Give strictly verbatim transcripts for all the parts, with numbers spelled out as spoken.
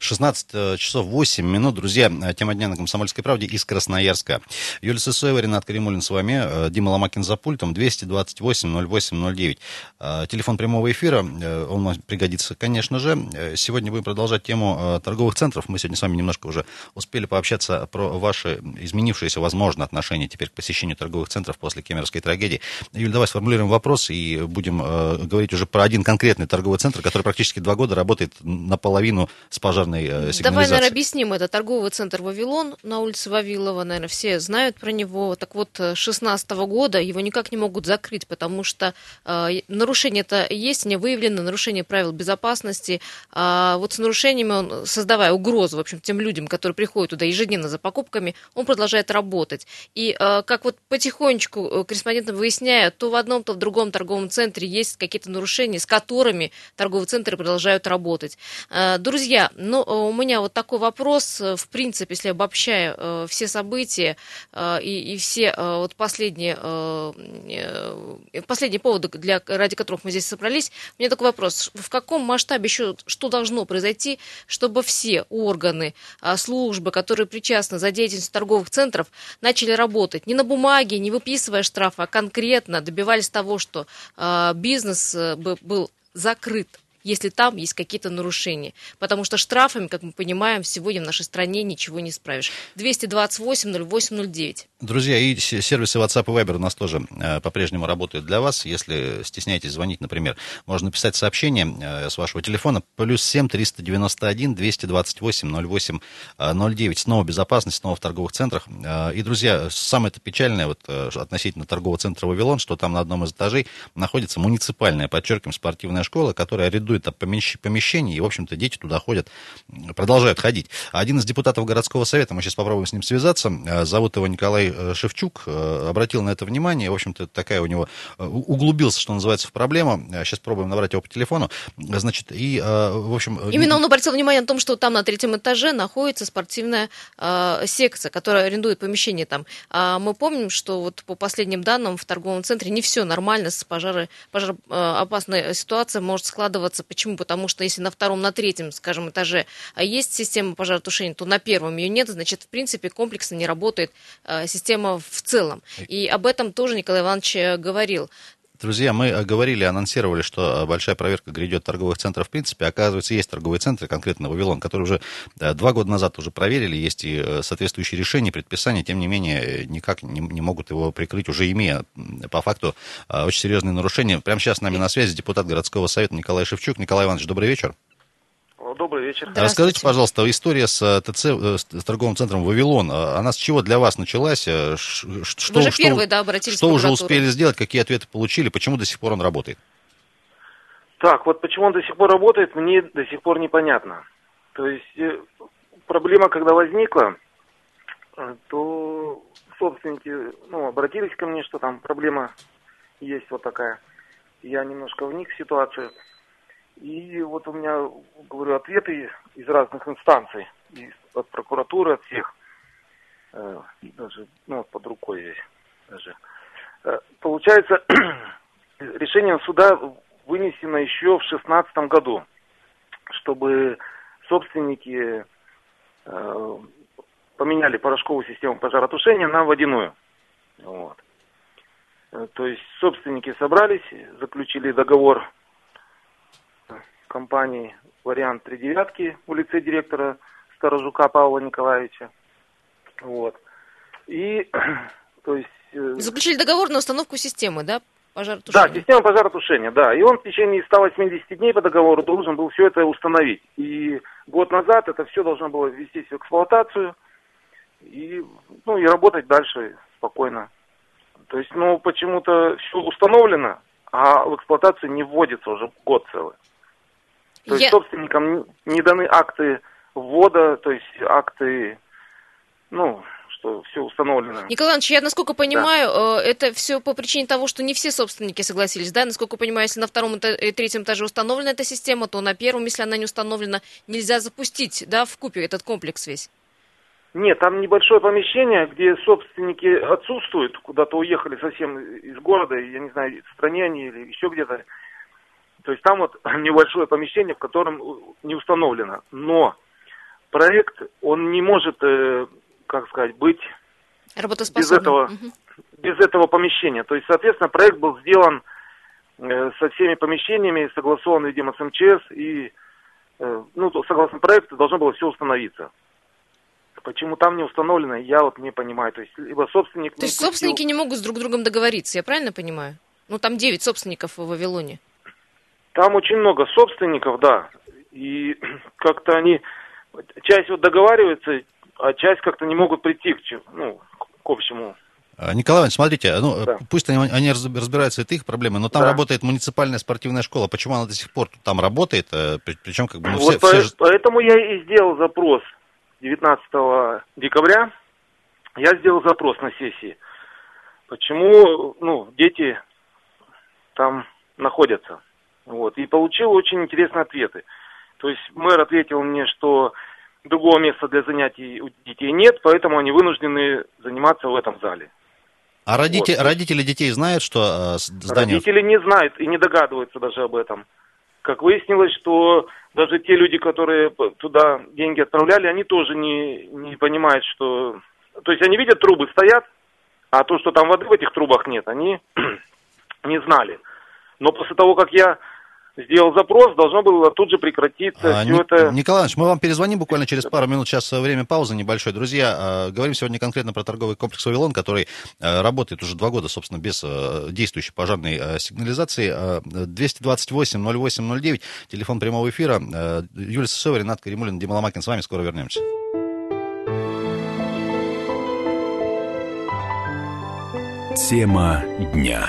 шестнадцать часов восемь минут. Друзья, тема дня на «Комсомольской правде» из Красноярска. Юлия Сысоева, Ренат Каримуллин с вами. Дима Ломакин за пультом. двести двадцать восемь ноль восемь ноль девять. Телефон прямого эфира. Он вам пригодится, конечно же. Сегодня будем продолжать тему торговых центров. Мы сегодня с вами немножко уже успели пообщаться про ваши изменившиеся, возможно, отношения теперь к посещению торговых центров после кемеровской трагедии. Юль, давай сформулируем вопрос и будем говорить уже про один конкретный торговый центр, который практически два года работает наполовину с пожарной. Давай, наверное, объясним. Это торговый центр «Вавилон» на улице Вавилова. Наверное, все знают про него. Так вот, с шестнадцатого года его никак не могут закрыть, потому что э, нарушение-то есть, не выявлено, нарушение правил безопасности. А вот с нарушениями он, создавая угрозу, в общем, тем людям, которые приходят туда ежедневно за покупками, он продолжает работать. И э, как вот потихонечку корреспонденты выясняют, то в одном, то в другом торговом центре есть какие-то нарушения, с которыми торговые центры продолжают работать. Э, друзья, ну, у меня вот такой вопрос, в принципе, если обобщая э, все события э, и, и все э, вот последние, э, последние поводы, для, ради которых мы здесь собрались, у меня такой вопрос: в каком масштабе еще что должно произойти, чтобы все органы, э, службы, которые причастны за деятельность торговых центров, начали работать? Не на бумаге, не выписывая штрафы, а конкретно добивались того, что э, бизнес э, был закрыт, если там есть какие-то нарушения. Потому что штрафами, как мы понимаем, сегодня в нашей стране ничего не исправишь. двести двадцать восемь ноль восемь ноль девять. Друзья, и сервисы WhatsApp и Viber у нас тоже э, по-прежнему работают для вас. Если стесняетесь звонить, например, можно написать сообщение э, с вашего телефона. Плюс семь триста девяносто один двести двадцать восемь ноль восемь ноль девять. Снова безопасность, снова в торговых центрах. Э, и, друзья, самое-то печальное вот, э, относительно торгового центра «Вавилон», что там на одном из этажей находится муниципальная, подчеркиваем, спортивная школа, которая арендует помещений, и, в общем-то, дети туда ходят, продолжают ходить. Один из депутатов городского совета, мы сейчас попробуем с ним связаться, зовут его Николай Шевчук, обратил на это внимание, в общем-то, такая у него, углубился, что называется, в проблему, сейчас пробуем набрать его по телефону, значит, и, в общем... Именно он обратил внимание на том, что там на третьем этаже находится спортивная э, секция, которая арендует помещение там. А мы помним, что вот по последним данным в торговом центре не все нормально, с пожары, пожароопасной ситуацией может складываться. Почему? Потому что если на втором, на третьем, скажем, этаже есть система пожаротушения, то на первом ее нет, значит, в принципе, комплексно не работает э, система в целом. И об этом тоже Николай Иванович говорил. Друзья, мы говорили, анонсировали, что большая проверка грядет торговых центров в принципе. Оказывается, есть торговые центры, конкретно «Вавилон», которые уже два года назад уже проверили, есть и соответствующие решения, предписания, тем не менее, никак не, не могут его прикрыть, уже имея по факту очень серьезные нарушения. Прямо сейчас с нами на связи депутат городского совета Николай Шевчук. Николай Иванович, добрый вечер. Добрый вечер. Расскажите, пожалуйста, история с ТЦ, с торговым центром «Вавилон», она с чего для вас началась? Что, Вы же что, первые, да, обратились что уже успели сделать, какие ответы получили, почему до сих пор он работает? Так, вот почему он до сих пор работает, мне до сих пор непонятно. То есть проблема, когда возникла, то собственники, ну, обратились ко мне, что там проблема есть вот такая. Я немножко вник в ситуацию. И вот у меня, говорю, ответы из разных инстанций, из, от прокуратуры, от всех, э, даже, ну, под рукой здесь даже. Э, получается, решение суда вынесено еще в шестнадцатом году, чтобы собственники э, поменяли порошковую систему пожаротушения на водяную. Вот. Э, то есть собственники собрались, заключили договор компании «Вариант тридцать девять» в лице директора Старожука Павла Николаевича. Вот. И, то есть... Заключили договор на установку системы, да, пожаротушения? Да, система пожаротушения, да. И он в течение ста восьмидесяти дней по договору должен был все это установить. И год назад это все должно было ввестись в эксплуатацию и, ну, и работать дальше спокойно. То есть, ну, почему-то все установлено, а в эксплуатацию не вводится уже год целый. То Я... есть собственникам не даны акты ввода, то есть акты, ну... что все установлено. Николай Иванович, я, насколько понимаю, да. это все по причине того, что не все собственники согласились, да? Насколько понимаю, если на втором и третьем этаже установлена эта система, то на первом, если она не установлена, нельзя запустить, да, вкупе этот комплекс весь. Нет, там небольшое помещение, где собственники отсутствуют, куда-то уехали совсем из города, я не знаю, в стране они или еще где-то. То есть там вот небольшое помещение, в котором не установлено. Но проект, он не может, как сказать, быть без этого, угу. без этого помещения. То есть, соответственно, проект был сделан со всеми помещениями, согласован, видимо, с МЧС, и, ну, согласно проекту, должно было все установиться. Почему там не установлено, я вот не понимаю. То есть, либо собственник... То есть, пустил... собственники не могут с друг другом договориться, я правильно понимаю? Ну, там девять собственников в Вавилоне. Там очень много собственников, да. И как-то они... Часть вот договаривается, а часть как-то не могут прийти к, ну, к общему... Николай Иванович, смотрите, ну, да. пусть они, они разбираются, это их проблемы, но там да. работает муниципальная спортивная школа. Почему она до сих пор там работает? Причем как бы... Ну, вот все, по, все же... Поэтому я и сделал запрос. девятнадцатого декабря я сделал запрос на сессии. Почему, ну, дети там находятся. Вот. И получил очень интересные ответы. То есть мэр ответил мне, что другого места для занятий у детей нет, поэтому они вынуждены заниматься в этом зале. А родители, вот. родители детей знают, что здание... Родители не знают и не догадываются даже об этом. Как выяснилось, что даже те люди, которые туда деньги отправляли, они тоже не, не понимают, что... То есть они видят, трубы стоят, а то, что там воды в этих трубах нет, они не знали. Но после того, как я сделал запрос, должно было тут же прекратиться а, все Ник- это... Николай Иванович, мы вам перезвоним буквально через пару минут, сейчас время паузы небольшой. Друзья, э, говорим сегодня конкретно про торговый комплекс «Вавилон», который э, работает уже два года, собственно, без э, действующей пожарной э, сигнализации. Э, двести двадцать восемь ноль восемь ноль девять, телефон прямого эфира. Э, Юлия Сысоева, Ренат Каримуллин, Дима Ломакин с вами, скоро вернемся. Тема дня.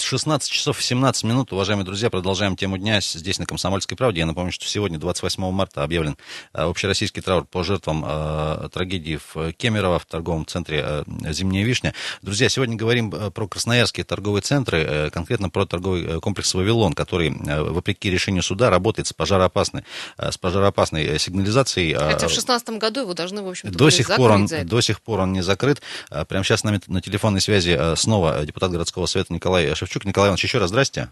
шестнадцать часов семнадцать минут, уважаемые друзья, продолжаем тему дня здесь на «Комсомольской правде». Я напомню, что сегодня, двадцать восьмого марта, объявлен общероссийский траур по жертвам э, трагедии в Кемерово, в торговом центре э, «Зимняя Вишня». Друзья, сегодня говорим про красноярские торговые центры, э, конкретно про торговый комплекс «Вавилон», который, э, вопреки решению суда, работает с пожароопасной, э, с пожароопасной сигнализацией. Э, Хотя в шестнадцатом году его должны, в общем-то, до сих пор он, до сих пор он не закрыт. Прямо сейчас с нами на телефонной связи снова депутат городского совета Николай Шевчук. Николай Иванович, еще раз здрасте.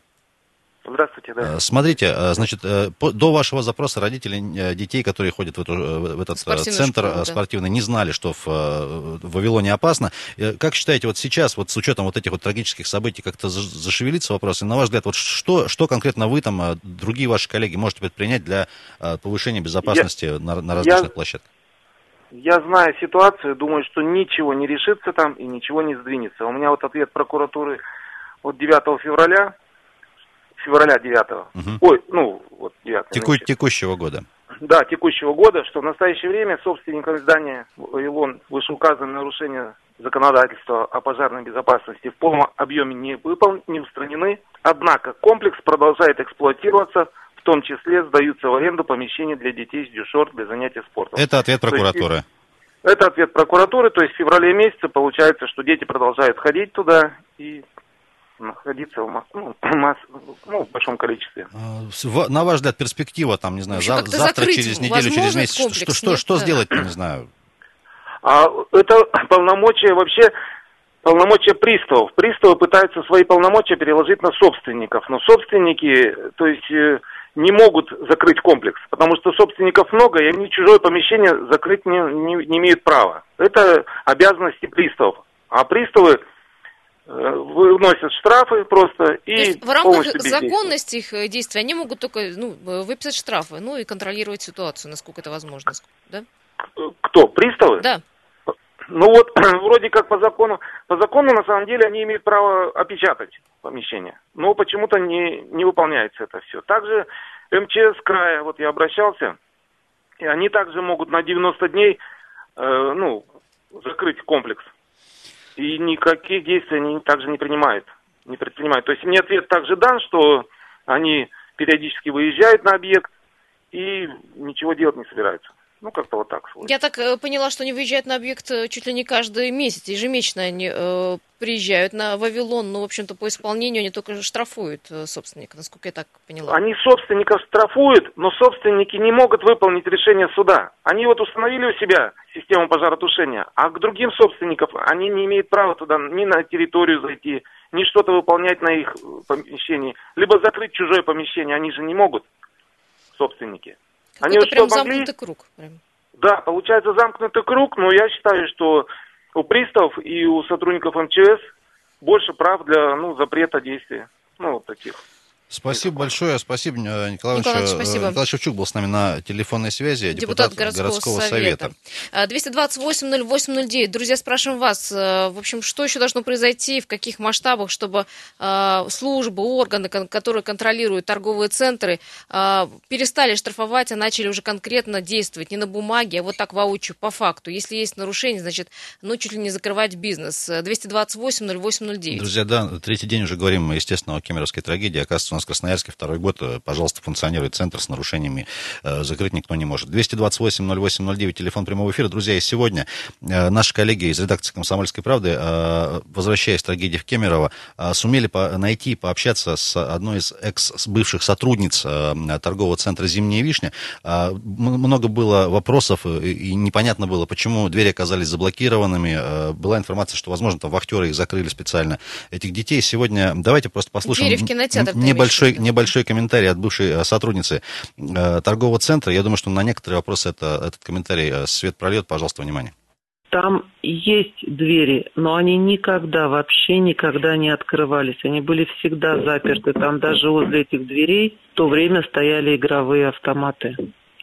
Здравствуйте, да. Смотрите, значит, до вашего запроса родители детей, которые ходят в, эту, в этот спортивную центр школу, да. спортивный, не знали, что в, в Вавилоне опасно. Как считаете, вот сейчас, вот с учетом вот этих вот трагических событий, как-то зашевелится вопрос? И на ваш взгляд, вот что, что конкретно вы там, другие ваши коллеги, можете предпринять для повышения безопасности я, на, на различных я, площадках? Я знаю ситуацию, думаю, что ничего не решится там и ничего не сдвинется. У меня вот ответ прокуратуры... Вот девятого февраля, февраля девятого, угу. ой, ну, вот девятого. Теку, текущего года. Да, текущего года, что в настоящее время собственником здания «Вавилон» вышеуказанное нарушение законодательства о пожарной безопасности в полном объеме не выполнены, не устранены. Однако комплекс продолжает эксплуатироваться, в том числе сдаются в аренду помещения для детей с дюшор для занятий спортом. Это ответ прокуратуры. Есть, это ответ прокуратуры, то есть в феврале месяце получается, что дети продолжают ходить туда и... находиться в, масс... ну, в, масс... ну, в большом количестве. На ваш взгляд, перспектива, там, не знаю, за... завтра, через неделю, через месяц, комплекс, что, что, нет, что да. сделать, не знаю? А, это полномочия вообще, полномочия приставов. Приставы пытаются свои полномочия переложить на собственников, но собственники, то есть, не могут закрыть комплекс, потому что собственников много, и они чужое помещение закрыть не, не, не имеют права. Это обязанности приставов. А приставы выносят штрафы просто и. То есть в рамках законности их действий они могут только ну, выписать штрафы, ну и контролировать ситуацию, насколько это возможно, да? Кто? Приставы? Да. Ну вот, вроде как по закону, по закону на самом деле они имеют право опечатать помещение, но почему-то не, не выполняется это все. Также МЧС края, вот я обращался, и они также могут на девяносто дней э, ну, закрыть комплекс. И никаких действий они также не принимают, не предпринимают. То есть мне ответ также дан, что они периодически выезжают на объект и ничего делать не собираются. Ну, как-то вот так случилось. Я так поняла, что они выезжают на объект чуть ли не каждый месяц, ежемесячно они э, приезжают на Вавилон, но, в общем-то, по исполнению они только штрафуют собственника, насколько я так поняла. Они собственников штрафуют, но собственники не могут выполнить решение суда. Они вот установили у себя систему пожаротушения, а к другим собственникам они не имеют права туда ни на территорию зайти, ни что-то выполнять на их помещении, либо закрыть чужое помещение, они же не могут, собственники. Какой-то они прям замкнутый круг. Прям. Да, получается замкнутый круг, но я считаю, что у приставов и у сотрудников МЧС больше прав для ну, запрета действия. Ну, вот таких. Спасибо большое. Спасибо, Николай Иванович. Николай Иванович Шевчук был с нами на телефонной связи. Депутат, депутат городского, городского совета. двести двадцать восемь ноль восемь ноль девять. Друзья, спрашиваем вас, в общем, что еще должно произойти, в каких масштабах, чтобы службы, органы, которые контролируют торговые центры, перестали штрафовать, а начали уже конкретно действовать. Не на бумаге, а вот так воочию, по факту. Если есть нарушение, значит, ну, чуть ли не закрывать бизнес. двести двадцать восемь ноль восемь ноль девять. Друзья, да, третий день уже говорим, естественно, о кемеровской трагедии. Оказывается, у нас в Красноярске второй год, пожалуйста, функционирует центр с нарушениями. Закрыть никто не может. двести двадцать восемь ноль восемь ноль девять, телефон прямого эфира. Друзья, и сегодня наши коллеги из редакции «Комсомольской правды», возвращаясь к трагедии в Кемерово, сумели найти и пообщаться с одной из экс-бывших сотрудниц торгового центра «Зимняя Вишня». Много было вопросов, и непонятно было, почему двери оказались заблокированными. Была информация, что, возможно, там вахтеры их закрыли специально, этих детей. Сегодня давайте просто послушаем небольшой Большой, небольшой комментарий от бывшей сотрудницы э, торгового центра. Я думаю, что на некоторые вопросы это, этот комментарий э, свет прольет. Пожалуйста, внимание. Там есть двери, но они никогда, вообще никогда не открывались. Они были всегда заперты. Там даже возле этих дверей в то время стояли игровые автоматы.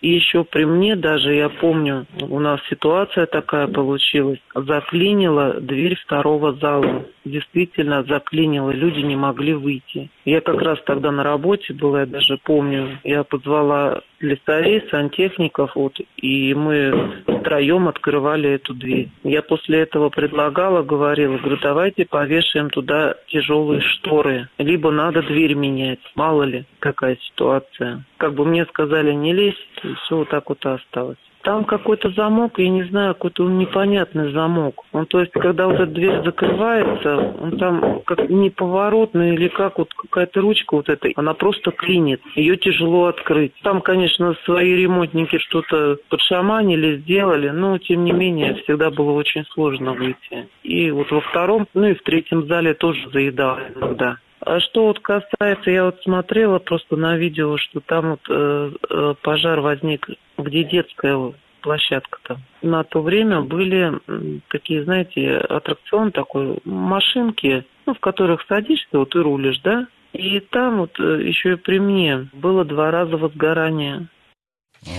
И еще при мне даже, я помню, у нас ситуация такая получилась. Заклинила дверь второго зала. Действительно заклинила, люди не могли выйти. Я как раз тогда на работе была, я даже помню, я позвала лесарей, сантехников, вот, и мы втроем открывали эту дверь. Я после этого предлагала, говорила, говорю, давайте повешаем туда тяжелые шторы, либо надо дверь менять, мало ли какая ситуация. Как бы мне сказали, не лезь, и все вот так вот и осталось. Там какой-то замок, я не знаю, какой-то непонятный замок. Он, то есть, когда вот эта дверь закрывается, он там как неповоротный или как вот какая-то ручка вот эта, она просто клинит, ее тяжело открыть. Там, конечно, свои ремонтники что-то подшаманили, сделали, но, тем не менее, всегда было очень сложно выйти. И вот во втором, ну и в третьем зале тоже заедало иногда. А что вот касается, я вот смотрела просто на видео, что там вот э, э, пожар возник, где детская площадка-то. На то время были такие, знаете, аттракцион такой, машинки, ну, в которых садишься, вот и рулишь, да? И там вот еще и при мне было два раза возгорание.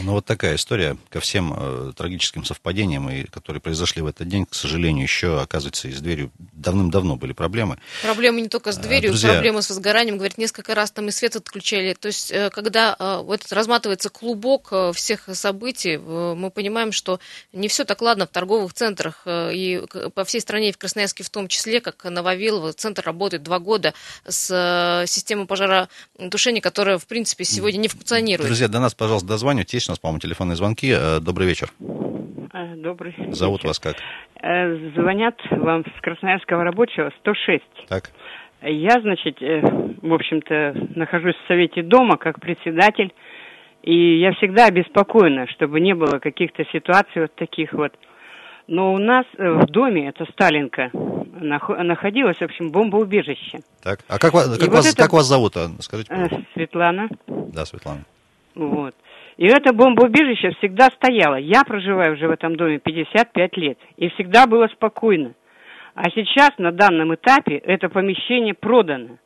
Ну, вот такая история ко всем э, трагическим совпадениям, и, которые произошли в этот день, к сожалению, еще, оказывается, и с дверью давным-давно были проблемы. Проблемы не только с дверью, Друзья... проблемы с возгоранием. Говорит, несколько раз там и свет отключали. То есть, э, когда э, вот разматывается клубок э, всех событий, э, мы понимаем, что не все так ладно в торговых центрах. Э, и по всей стране, и в Красноярске в том числе, как на Вавилова, центр работает два года с э, системой пожаротушения, которая, в принципе, сегодня не функционирует. Друзья, до нас, пожалуйста, дозвонитесь. Есть у нас, по-моему, телефонные звонки. Добрый вечер. Добрый вечер. Зовут вас как? Звонят вам с Красноярского рабочего сто шесть. Так. Я, значит, в общем-то, нахожусь в совете дома как председатель. И я всегда обеспокоена, чтобы не было каких-то ситуаций вот таких вот. Но у нас в доме, это Сталинка, находилось, в общем, бомбоубежище. Так. А как, как, вас, вот это... как вас зовут? Скажите, пожалуйста. Светлана. Да, Светлана. Вот. И это бомбоубежище всегда стояло. Я проживаю уже в этом доме пятьдесят пять лет, и всегда было спокойно. А сейчас, на данном этапе, это помещение продано.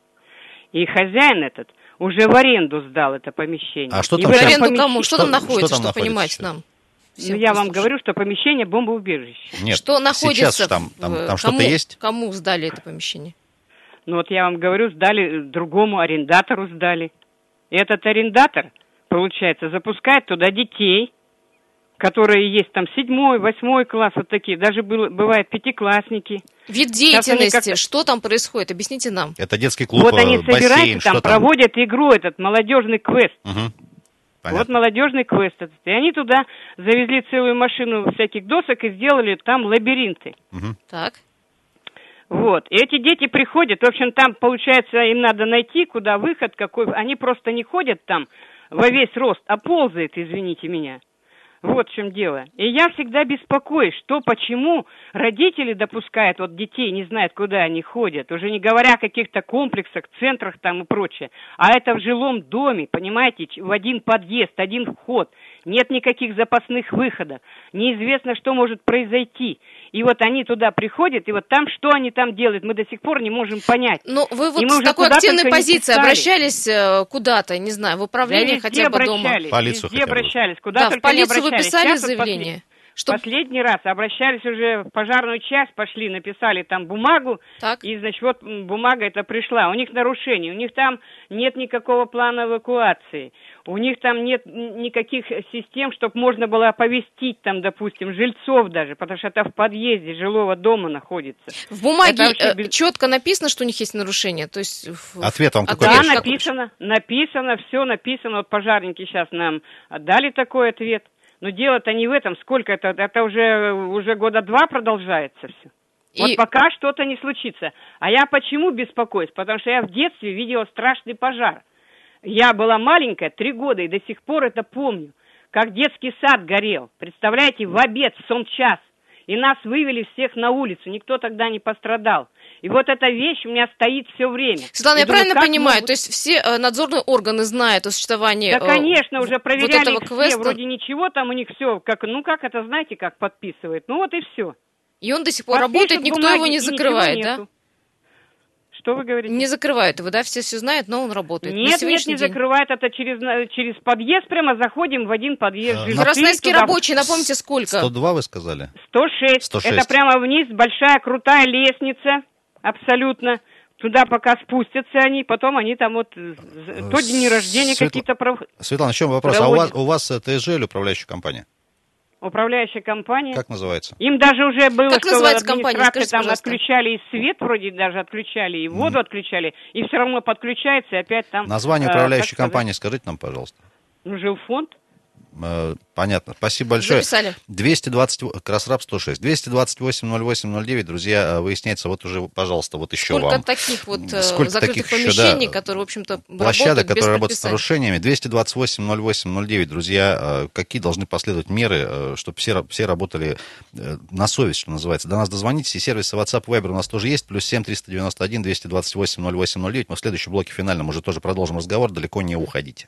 И хозяин этот уже в аренду сдал это помещение. А что там, в аренду помещ... кому? Что, что там находится, что, там что находится понимать сейчас? Нам? Ну, я вам говорю, что помещение бомбоубежище. Нет, что находится сейчас там, там, там кому, что-то есть? Кому сдали это помещение? Ну вот я вам говорю, сдали другому арендатору сдали. И этот арендатор... Получается, запускает туда детей, которые есть там седьмой, восьмой класс, вот такие. Даже был, бывают пятиклассники. Вид деятельности, что там происходит? Объясните нам. Это детский клуб, бассейн. Вот они собираются, бассейн, там, там проводят игру, этот молодежный квест. Угу. Понятно. Вот молодежный квест этот. И они туда завезли целую машину всяких досок и сделали там лабиринты. Угу. Так. Вот. И эти дети приходят. В общем, там, получается, им надо найти, куда выход, какой. Они просто не ходят там во весь рост, а ползают, извините меня. Вот в чем дело. И я всегда беспокоюсь, что, почему родители допускают вот детей, не знают, куда они ходят, уже не говоря о каких-то комплексах, центрах там и прочее. А это в жилом доме, понимаете, в один подъезд, один вход, нет никаких запасных выходов, неизвестно, что может произойти. И вот они туда приходят, и вот там, что они там делают, мы до сих пор не можем понять. Ну, вы вот с такой активной позиции обращались куда-то, не знаю, в управление да, хотя бы дома? Полицию везде обращались, куда да, только не обращались. Вы писали сейчас заявление? Что... Последний раз обращались уже в пожарную часть, пошли, написали там бумагу, так. И, значит, вот бумага эта пришла. У них нарушение, у них там нет никакого плана эвакуации, у них там нет никаких систем, чтобы можно было оповестить там, допустим, жильцов даже, потому что это в подъезде жилого дома находится. В бумаге без... четко написано, что у них есть нарушение? То есть... Ответ вам какой-то? Да, какой-то... написано, написано, все написано. Вот пожарники сейчас нам дали такой ответ. Но дело-то не в этом, сколько это, это уже, уже года два продолжается все. И... Вот пока что-то не случится. А я почему беспокоюсь? Потому что я в детстве видела страшный пожар. Я была маленькая, три года, и до сих пор это помню. Как детский сад горел, представляете, в обед, в сон-час. И нас вывели всех на улицу, никто тогда не пострадал. И вот эта вещь у меня стоит все время. Светлана, и я думаю, правильно понимаю, могут... то есть все э, надзорные органы знают о существовании э, Да, конечно, уже проверяли вот все, квеста. Вроде ничего, там у них все, как, ну как это, знаете, как подписывает, ну вот и все. И он до сих пор Подпишут работает, никто бумаги, его не закрывает, да? Нету. Что вы говорите? Не закрывают его, да, все все знают, но он работает. Нет, нет, не день... закрывают, это через, через подъезд прямо заходим в один подъезд. Да. Красноярский рабочий, напомните, сколько? сто два вы сказали? сто шесть Это прямо вниз, большая крутая лестница, абсолютно. Туда пока спустятся они, потом они там вот, то дни рождения Светл... какие-то проводят. Светлана, в чем вопрос? Проводят. А у вас, у вас ТСЖ или управляющая компания? Управляющая компания. Как называется? Им даже уже было, как что администрации там отключали и свет, вроде даже отключали, и воду mm-hmm. отключали, и все равно подключается, и опять там... Название управляющей э, компании сказать? Скажите нам, пожалуйста. Ну, Жилфонд. Э, понятно. Спасибо большое. Записали. двести двадцать Красраб сто шесть двести двадцать восемь ноль восемь ноль девять Друзья, выясняется, вот уже, пожалуйста, вот еще Сколько вам. Сколько таких вот Сколько закрытых таких помещений, еще, да, которые, в общем-то, площадок, которые работают с нарушениями. двести двадцать восемь ноль восемь ноль девять Друзья, какие должны последовать меры, чтобы все, все работали на совесть, что называется. До нас дозвонитесь, и сервисы WhatsApp, Viber у нас тоже есть. Плюс семь триста девяносто один двести двадцать восемь ноль восемь ноль девять Мы в следующем блоке финальном уже тоже продолжим разговор. Далеко не уходите.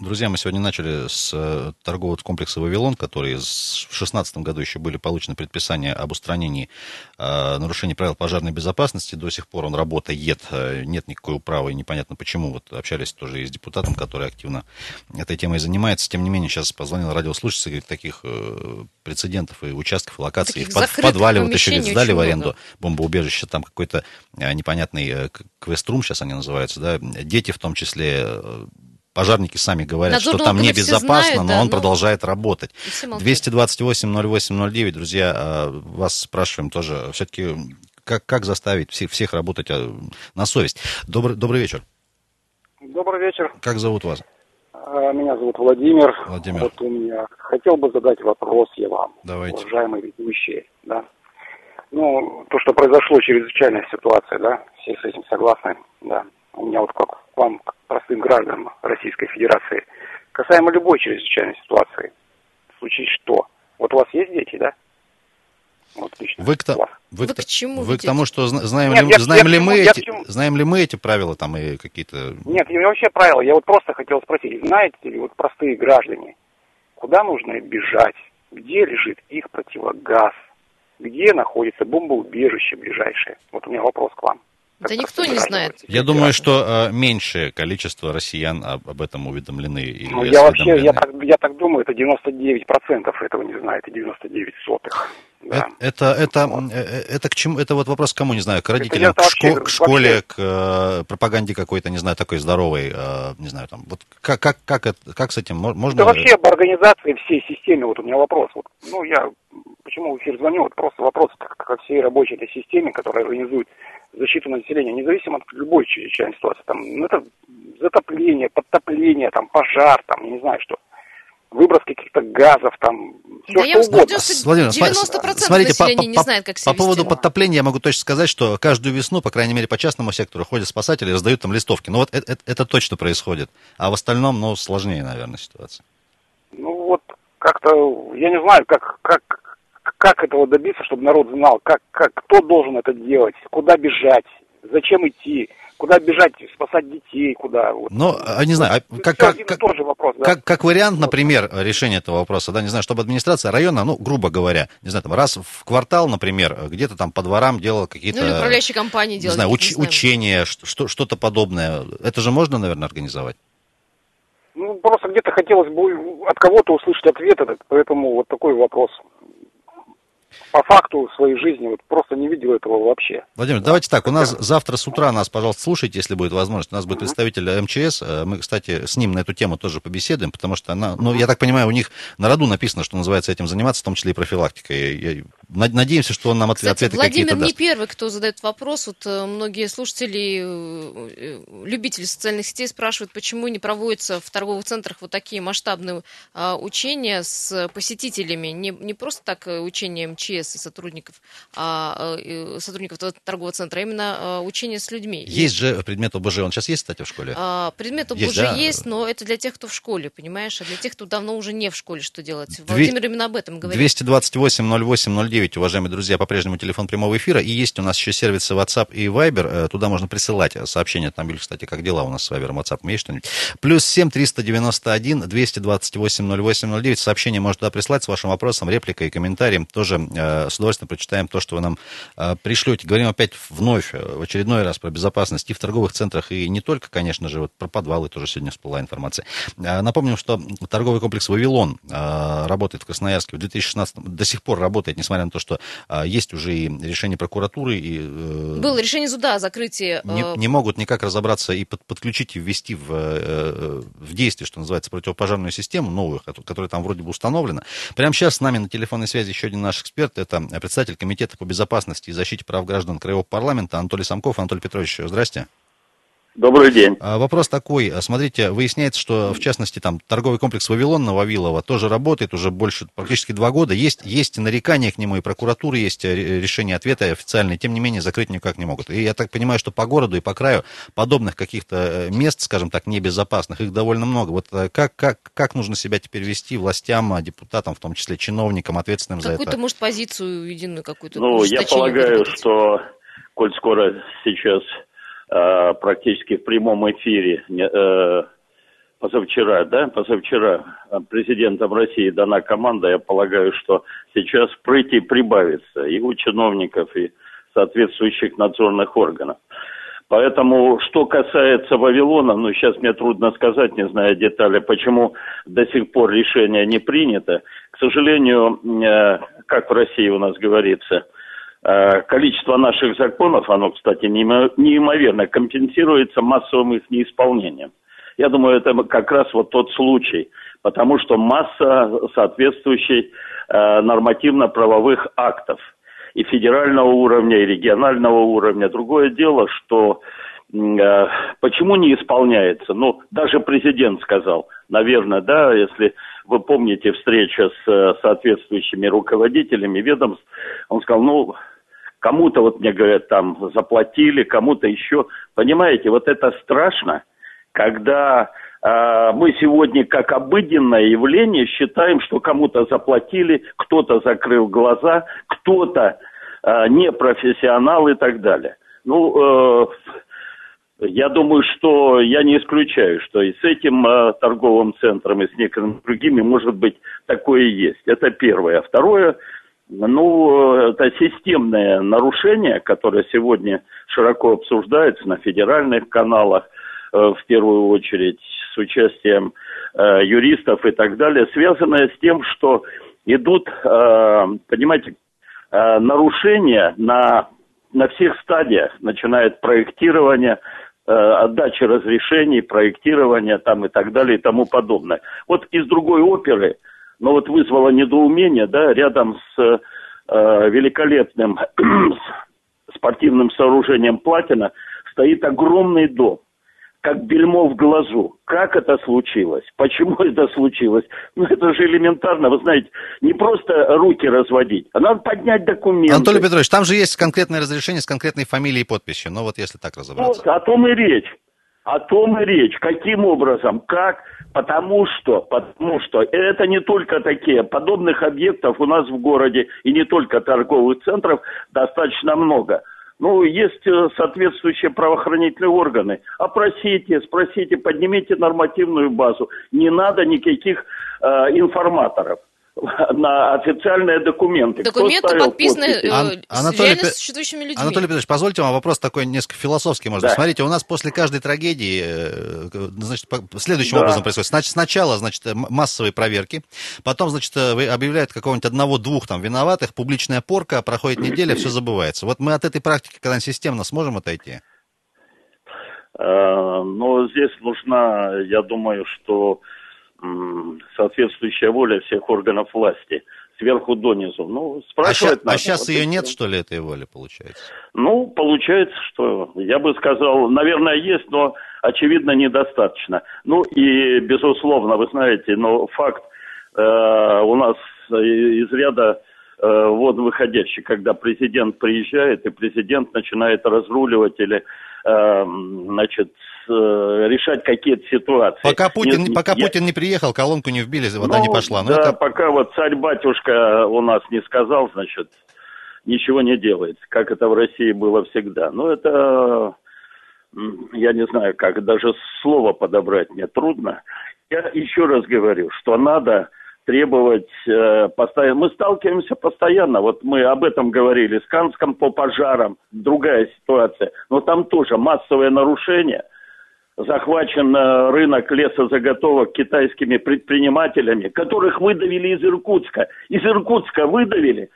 Друзья, мы сегодня начали с торгового комплекса «Вавилон», который в две тысячи шестнадцатом году еще были получены предписания об устранении э, нарушений правил пожарной безопасности. До сих пор он работает, нет никакой управы, непонятно почему. Вот общались тоже и с депутатом, который активно этой темой занимается. Тем не менее, сейчас позвонил радиослушатель, говорит, таких э, прецедентов и участков, и локаций. В, под, в подвале вот еще говорит, сдали в аренду бомбоубежище, там какой-то э, непонятный э, квеструм, сейчас они называются, да, дети в том числе... Э, Пожарники сами говорят, Надзор, что там небезопасно, знают, да, но он но... продолжает работать. двести двадцать восемь ноль восемь ноль девять друзья, вас спрашиваем тоже, все-таки как, как заставить всех, всех работать на совесть? Добрый, добрый вечер. Добрый вечер. Как зовут вас? Меня зовут Владимир. Владимир. Вот у меня... Хотел бы задать вопрос я вам, Давайте. уважаемые ведущие. Да? Ну, то, что произошло, чрезвычайная ситуация, да, все с этим согласны, да. У меня вот как вам, простым гражданам Российской Федерации, касаемо любой чрезвычайной ситуации, в случае что? Вот у вас есть дети, да? Вот лично. Вы к, та... вы вы к... к чему? Вы к тому, что знаем, Нет, ли... Я... Знаем, я... Ли мы я... эти... я... знаем ли мы эти правила там и какие-то... Нет, не вообще правила. Я вот просто хотел спросить, знаете ли, вот простые граждане, куда нужно бежать, где лежит их противогаз, где находится бомбоубежище ближайшее? Вот у меня вопрос к вам. Да никто не знает. Я думаю, что э, меньшее количество россиян об, об этом уведомлены. Или ну, я вообще, я так, я так думаю, это девяносто девять процентов этого не знает, и девяносто девять сотых Да. Это, это, вот. это, к чему, это вот вопрос к кому, не знаю, к родителям, к, вообще, шко, к школе, вообще... к э, пропаганде какой-то, не знаю, такой здоровой, э, не знаю, там, вот как, как, как, это, как с этим можно... Да вообще об организации всей системы, вот у меня вопрос, вот, ну я почему в эфир звоню, вот просто вопрос ко всей рабочей этой системе, которая организует защиту населения, независимо от любой чрезвычайной ситуации, там, ну это затопление, подтопление, там, пожар, там, я не знаю, что... Выброс каких-то газов, там, все да что угодно. Владимир, девяносто процентов смотрите, населения по, по, не знает, как себя вести. По поводу подтопления я могу точно сказать, что каждую весну, по крайней мере, по частному сектору ходят спасатели и раздают там листовки. Ну вот это, это точно происходит. А в остальном, ну, сложнее, наверное, ситуация. Ну вот как-то, я не знаю, как, как, как этого добиться, чтобы народ знал, как, как, кто должен это делать, куда бежать, зачем идти. Куда бежать, спасать детей, куда? Ну, не знаю, а как, как, как, тоже вопрос, да. как, как вариант, например, решения этого вопроса, да, не знаю, чтобы администрация района, ну, грубо говоря, не знаю, там, раз в квартал, например, где-то там по дворам делала какие-то... Ну, или управляющие компании делали. Не знаю, уч, не знаю. учения, что, что-то подобное. Это же можно, наверное, организовать? Ну, просто где-то хотелось бы от кого-то услышать ответ, поэтому вот такой вопрос. По факту своей жизни вот просто не видел этого вообще. Владимир, давайте так, у нас завтра с утра нас, пожалуйста, слушайте, если будет возможность. У нас будет представитель эм че эс, мы, кстати, с ним на эту тему тоже побеседуем, потому что она, ну, я так понимаю, у них на роду написано, что называется, этим заниматься, в том числе и профилактикой. Я, я, надеемся, что он нам ответ, кстати, ответы Владимир какие-то даст. Владимир не первый, кто задает вопрос. Вот многие слушатели, любители социальных сетей спрашивают, почему не проводятся в торговых центрах вот такие масштабные а, учения с посетителями. Не, не просто так учения эм че эс, и сотрудников, сотрудников торгового центра, а именно учение с людьми. Есть же предмет ОБЖ, он сейчас есть, кстати, в школе? Предмет ОБЖ есть, да? есть, но это для тех, кто в школе, понимаешь, а для тех, кто давно уже не в школе, что делать. Владимир именно об этом говорит. двести двадцать восемь ноль восемь ноль девять, уважаемые друзья, по-прежнему телефон прямого эфира, и есть у нас еще сервисы WhatsApp и Viber, туда можно присылать сообщения, там, Юль, кстати, как дела у нас с Viber, WhatsApp, есть что-нибудь? Плюс семь триста девяносто один двести двадцать восемь ноль восемь ноль девять, сообщение можно туда прислать с вашим вопросом, репликой и комментарием, тоже с удовольствием прочитаем то, что вы нам пришлете. Говорим опять вновь, в очередной раз, про безопасность и в торговых центрах, и не только, конечно же, вот про подвалы тоже сегодня всплыла информация. Напомним, что торговый комплекс «Вавилон» работает в Красноярске в две тысячи шестнадцатом, до сих пор работает, несмотря на то, что есть уже и решение прокуратуры. И, было решение суда о закрытии. Не, не могут никак разобраться и под, подключить, и ввести в, в действие, что называется, противопожарную систему новую, которая там вроде бы установлена. Прямо сейчас с нами на телефонной связи еще один наш эксперт, это председатель комитета по безопасности и защите прав граждан Краевого парламента Анатолий Самков. Анатолий Петрович, здрасте. Добрый день. Вопрос такой. Смотрите, выясняется, что, в частности, там торговый комплекс «Вавилон» на Вавилова тоже работает уже больше, практически два года. Есть, есть нарекания к нему, и прокуратуры есть решения, ответы официальные. Тем не менее, закрыть никак не могут. И я так понимаю, что по городу и по краю подобных каких-то мест, скажем так, небезопасных, их довольно много. Вот как, как, как нужно себя теперь вести властям, депутатам, в том числе чиновникам, ответственным какую-то, за это? Какую-то, может, позицию единую какую-то? Ну, может, я полагаю, что, коль скоро сейчас... практически в прямом эфире позавчера, да, позавчера президентом России дана команда, я полагаю, что сейчас прыти прибавится и у чиновников, и соответствующих надзорных органов. Поэтому, что касается Вавилона, ну, сейчас мне трудно сказать, не знаю детали, почему до сих пор решение не принято. К сожалению, как в России у нас говорится, количество наших законов, оно, кстати, неимоверно компенсируется массовым их неисполнением. Я думаю, это как раз вот тот случай, потому что масса соответствующих нормативно-правовых актов и федерального уровня, и регионального уровня. Другое дело, что почему не исполняется? Ну, даже президент сказал, наверное, да, если... Вы помните встречу с соответствующими руководителями ведомств, он сказал, ну, кому-то, вот мне говорят, там заплатили, кому-то еще. Понимаете, вот это страшно, когда э, мы сегодня как обыденное явление считаем, что кому-то заплатили, кто-то закрыл глаза, кто-то э, непрофессионал и так далее. Ну, э, я думаю, что я не исключаю, что и с этим э, торговым центром, и с некоторыми другими, может быть, такое и есть. Это первое. А второе, ну, это системное нарушение, которое сегодня широко обсуждается на федеральных каналах, э, в первую очередь с участием э, юристов и так далее, связанное с тем, что идут, э, понимаете, э, нарушения на, на всех стадиях, начиная от проектирования, э, отдачи разрешений, проектирования там, и так далее и тому подобное. Вот из другой оперы, но вот вызвало недоумение, да, рядом с э, великолепным спортивным сооружением «Платина» стоит огромный дом, как бельмо в глазу. Как это случилось? Почему это случилось? Ну, это же элементарно, вы знаете, не просто руки разводить, а надо поднять документы. Анатолий Петрович, там же есть конкретное разрешение с конкретной фамилией и подписью, ну вот если так разобраться. Вот, о том и речь. О том и речь. Каким образом? Как? Потому что, потому что это не только такие. Подобных объектов у нас в городе, и не только торговых центров, достаточно много. Ну, есть соответствующие правоохранительные органы. Опросите, спросите, поднимите нормативную базу. Не надо никаких э, информаторов на официальные документы. Документы подписаны э, Ан- Анатолий... реально существующими людьми. Анатолий Петрович, позвольте вам вопрос такой несколько философский, может быть. Да. Смотрите, у нас после каждой трагедии, значит, следующим да. образом происходит. Значит, сначала, значит, массовые проверки, потом, значит, объявляют какого-нибудь одного-двух там виноватых, публичная порка, проходит неделя, все забывается. Вот мы от этой практики когда-нибудь системно сможем отойти? Но здесь нужна, я думаю, что соответствующая воля всех органов власти, сверху донизу. Ну, спрашивать а надо. А сейчас вот ее нет, что ли, этой воли, получается? Ну, получается, что, я бы сказал, наверное, есть, но, очевидно, недостаточно. Ну, и, безусловно, вы знаете, но факт э, у нас из ряда э, вон выходящий, когда президент приезжает, и президент начинает разруливать или, э, значит, решать какие-то ситуации. Пока Путин, нет, пока я... Путин не приехал, колонку не вбили, вода ну, не пошла. Но да, это... пока вот царь-батюшка у нас не сказал, значит, ничего не делается, как это в России было всегда. Ну, это, я не знаю, как даже слово подобрать мне трудно. Я еще раз говорю, что надо требовать э, постоянно. Мы сталкиваемся постоянно. Вот мы об этом говорили с Канском по пожарам. Другая ситуация. Но там тоже массовое нарушение. Захвачен рынок лесозаготовок китайскими предпринимателями, которых выдавили из Иркутска. Из Иркутска выдавили,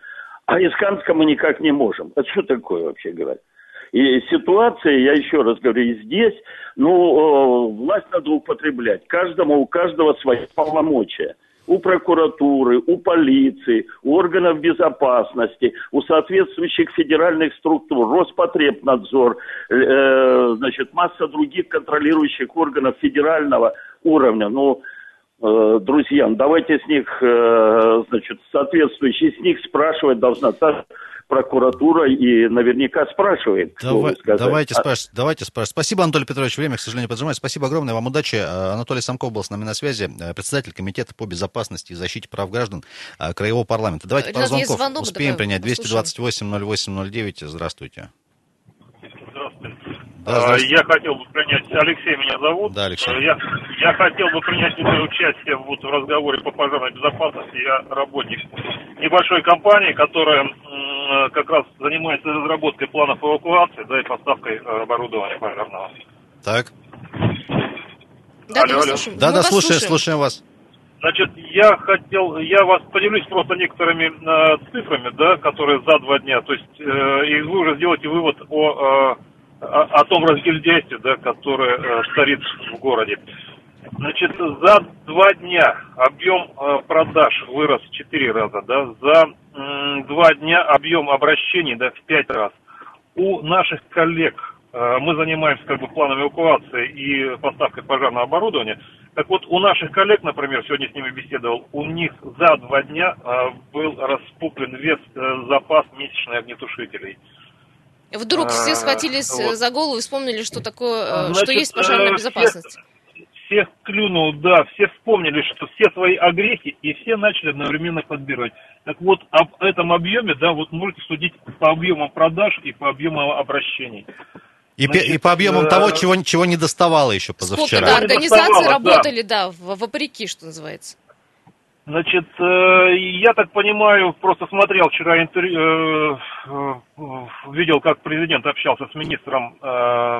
а из Канска мы никак не можем. Это что такое вообще говорить? И ситуация, я еще раз говорю, и здесь, ну, власть надо употреблять. Каждому, у каждого свои полномочия. У прокуратуры, у полиции, у органов безопасности, у соответствующих федеральных структур, Роспотребнадзор, э, значит, масса других контролирующих органов федерального уровня. Ну, э, друзья, давайте с них, э, значит, соответствующие, с них спрашивать должна та прокуратура и наверняка спрашивает, Давай, что давайте, а... спраш... давайте спрашивать. Спасибо, Анатолий Петрович. Время, к сожалению, поджимает. Спасибо огромное. Вам удачи. Анатолий Самков был с нами на связи, председатель Комитета по безопасности и защите прав граждан Краевого парламента. Давайте Ренат, пару звонков звонок, успеем принять. двести двадцать восемь ноль восемь ноль девять. Здравствуйте. Здравствуйте. Да, здравствуйте. Я хотел бы принять... Алексей меня зовут. Да, Алексей. Я, я хотел бы принять участие вот в разговоре по пожарной безопасности. Я работник небольшой компании, которая как раз занимается разработкой планов эвакуации, да, и поставкой оборудования пожарного. Так. Да, алло, алло. Да, да, слушаем, слушаем вас. Значит, я хотел, я вас поделюсь просто некоторыми э, цифрами, да, которые за два дня, то есть, э, и вы уже сделаете вывод о, э, о, о том разгильдяйстве, да, которое э, царит в городе. Значит, за два дня объем э, продаж вырос в четыре раза, да, за два дня объем обращений, да, в пять раз. У наших коллег, э, мы занимаемся как бы планом эвакуации и поставкой пожарного оборудования. Так вот, у наших коллег, например, сегодня с ними беседовал, у них за два дня э, был раскуплен весь э, запас месячных огнетушителей. Вдруг все схватились а, вот. за голову и вспомнили, что такое, э, Значит, что есть пожарная безопасность. Всех клюнул, да, все вспомнили, что все свои огрехи, и все начали одновременно подбирать. Так вот, об этом объеме, да, вот можете судить по объемам продаж и по объему обращений. И, Значит, и по объемам э... того, чего, чего не доставало еще позавчера. Сколько, да, организации работали, да, да, вопреки, что называется. Значит, э, я так понимаю, просто смотрел вчера интервью, э, э, видел, как президент общался с министром э,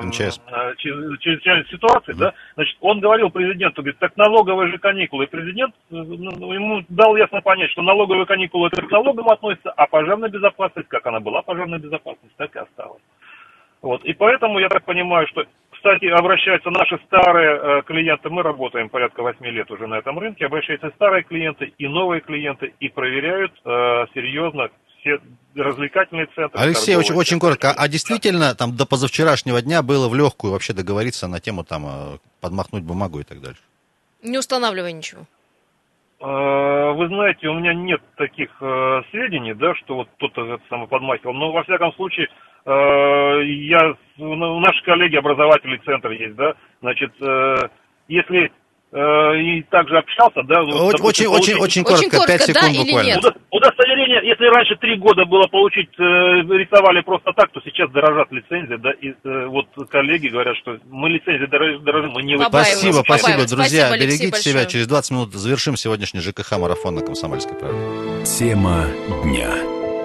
э, чрезвычайной ситуации, mm-hmm. да, значит, он говорил президенту, говорит, так налоговые же каникулы. И президент ну, ему дал ясно понять, что налоговые каникулы это к налогам относятся, а пожарная безопасность, как она была, пожарная безопасность, так и осталась. Вот. И поэтому я так понимаю, что, кстати, обращаются наши старые э, клиенты, мы работаем порядка восемь лет уже на этом рынке, обращаются старые клиенты и новые клиенты и проверяют э, серьезно все развлекательные центры. Алексей, очень, очень коротко, а действительно там до позавчерашнего дня было в легкую вообще договориться на тему там подмахнуть бумагу и так дальше? Не устанавливая ничего. Вы знаете, у меня нет таких э, сведений, да, что вот кто-то самый подмахивал, но во всяком случае э, я, ну, наши коллеги, образователи центра есть, да, значит, э, если э, и также общался, да. Вот, допустим, очень, получить... очень, очень коротко, коротко пять секунд да, буквально. Удостоверение, если раньше три года было получить, э, рисовали просто так, то сейчас дорожат лицензии, да, и э, вот коллеги говорят, что мы лицензии дорожим, дорожим мы не выкупаем. Спасибо, вы... спасибо, Побаивать. Друзья, спасибо, берегите Алексей, себя, большое. Через двадцать минут завершим сегодняшний ЖКХ-марафон на «Комсомольской правде». Тема дня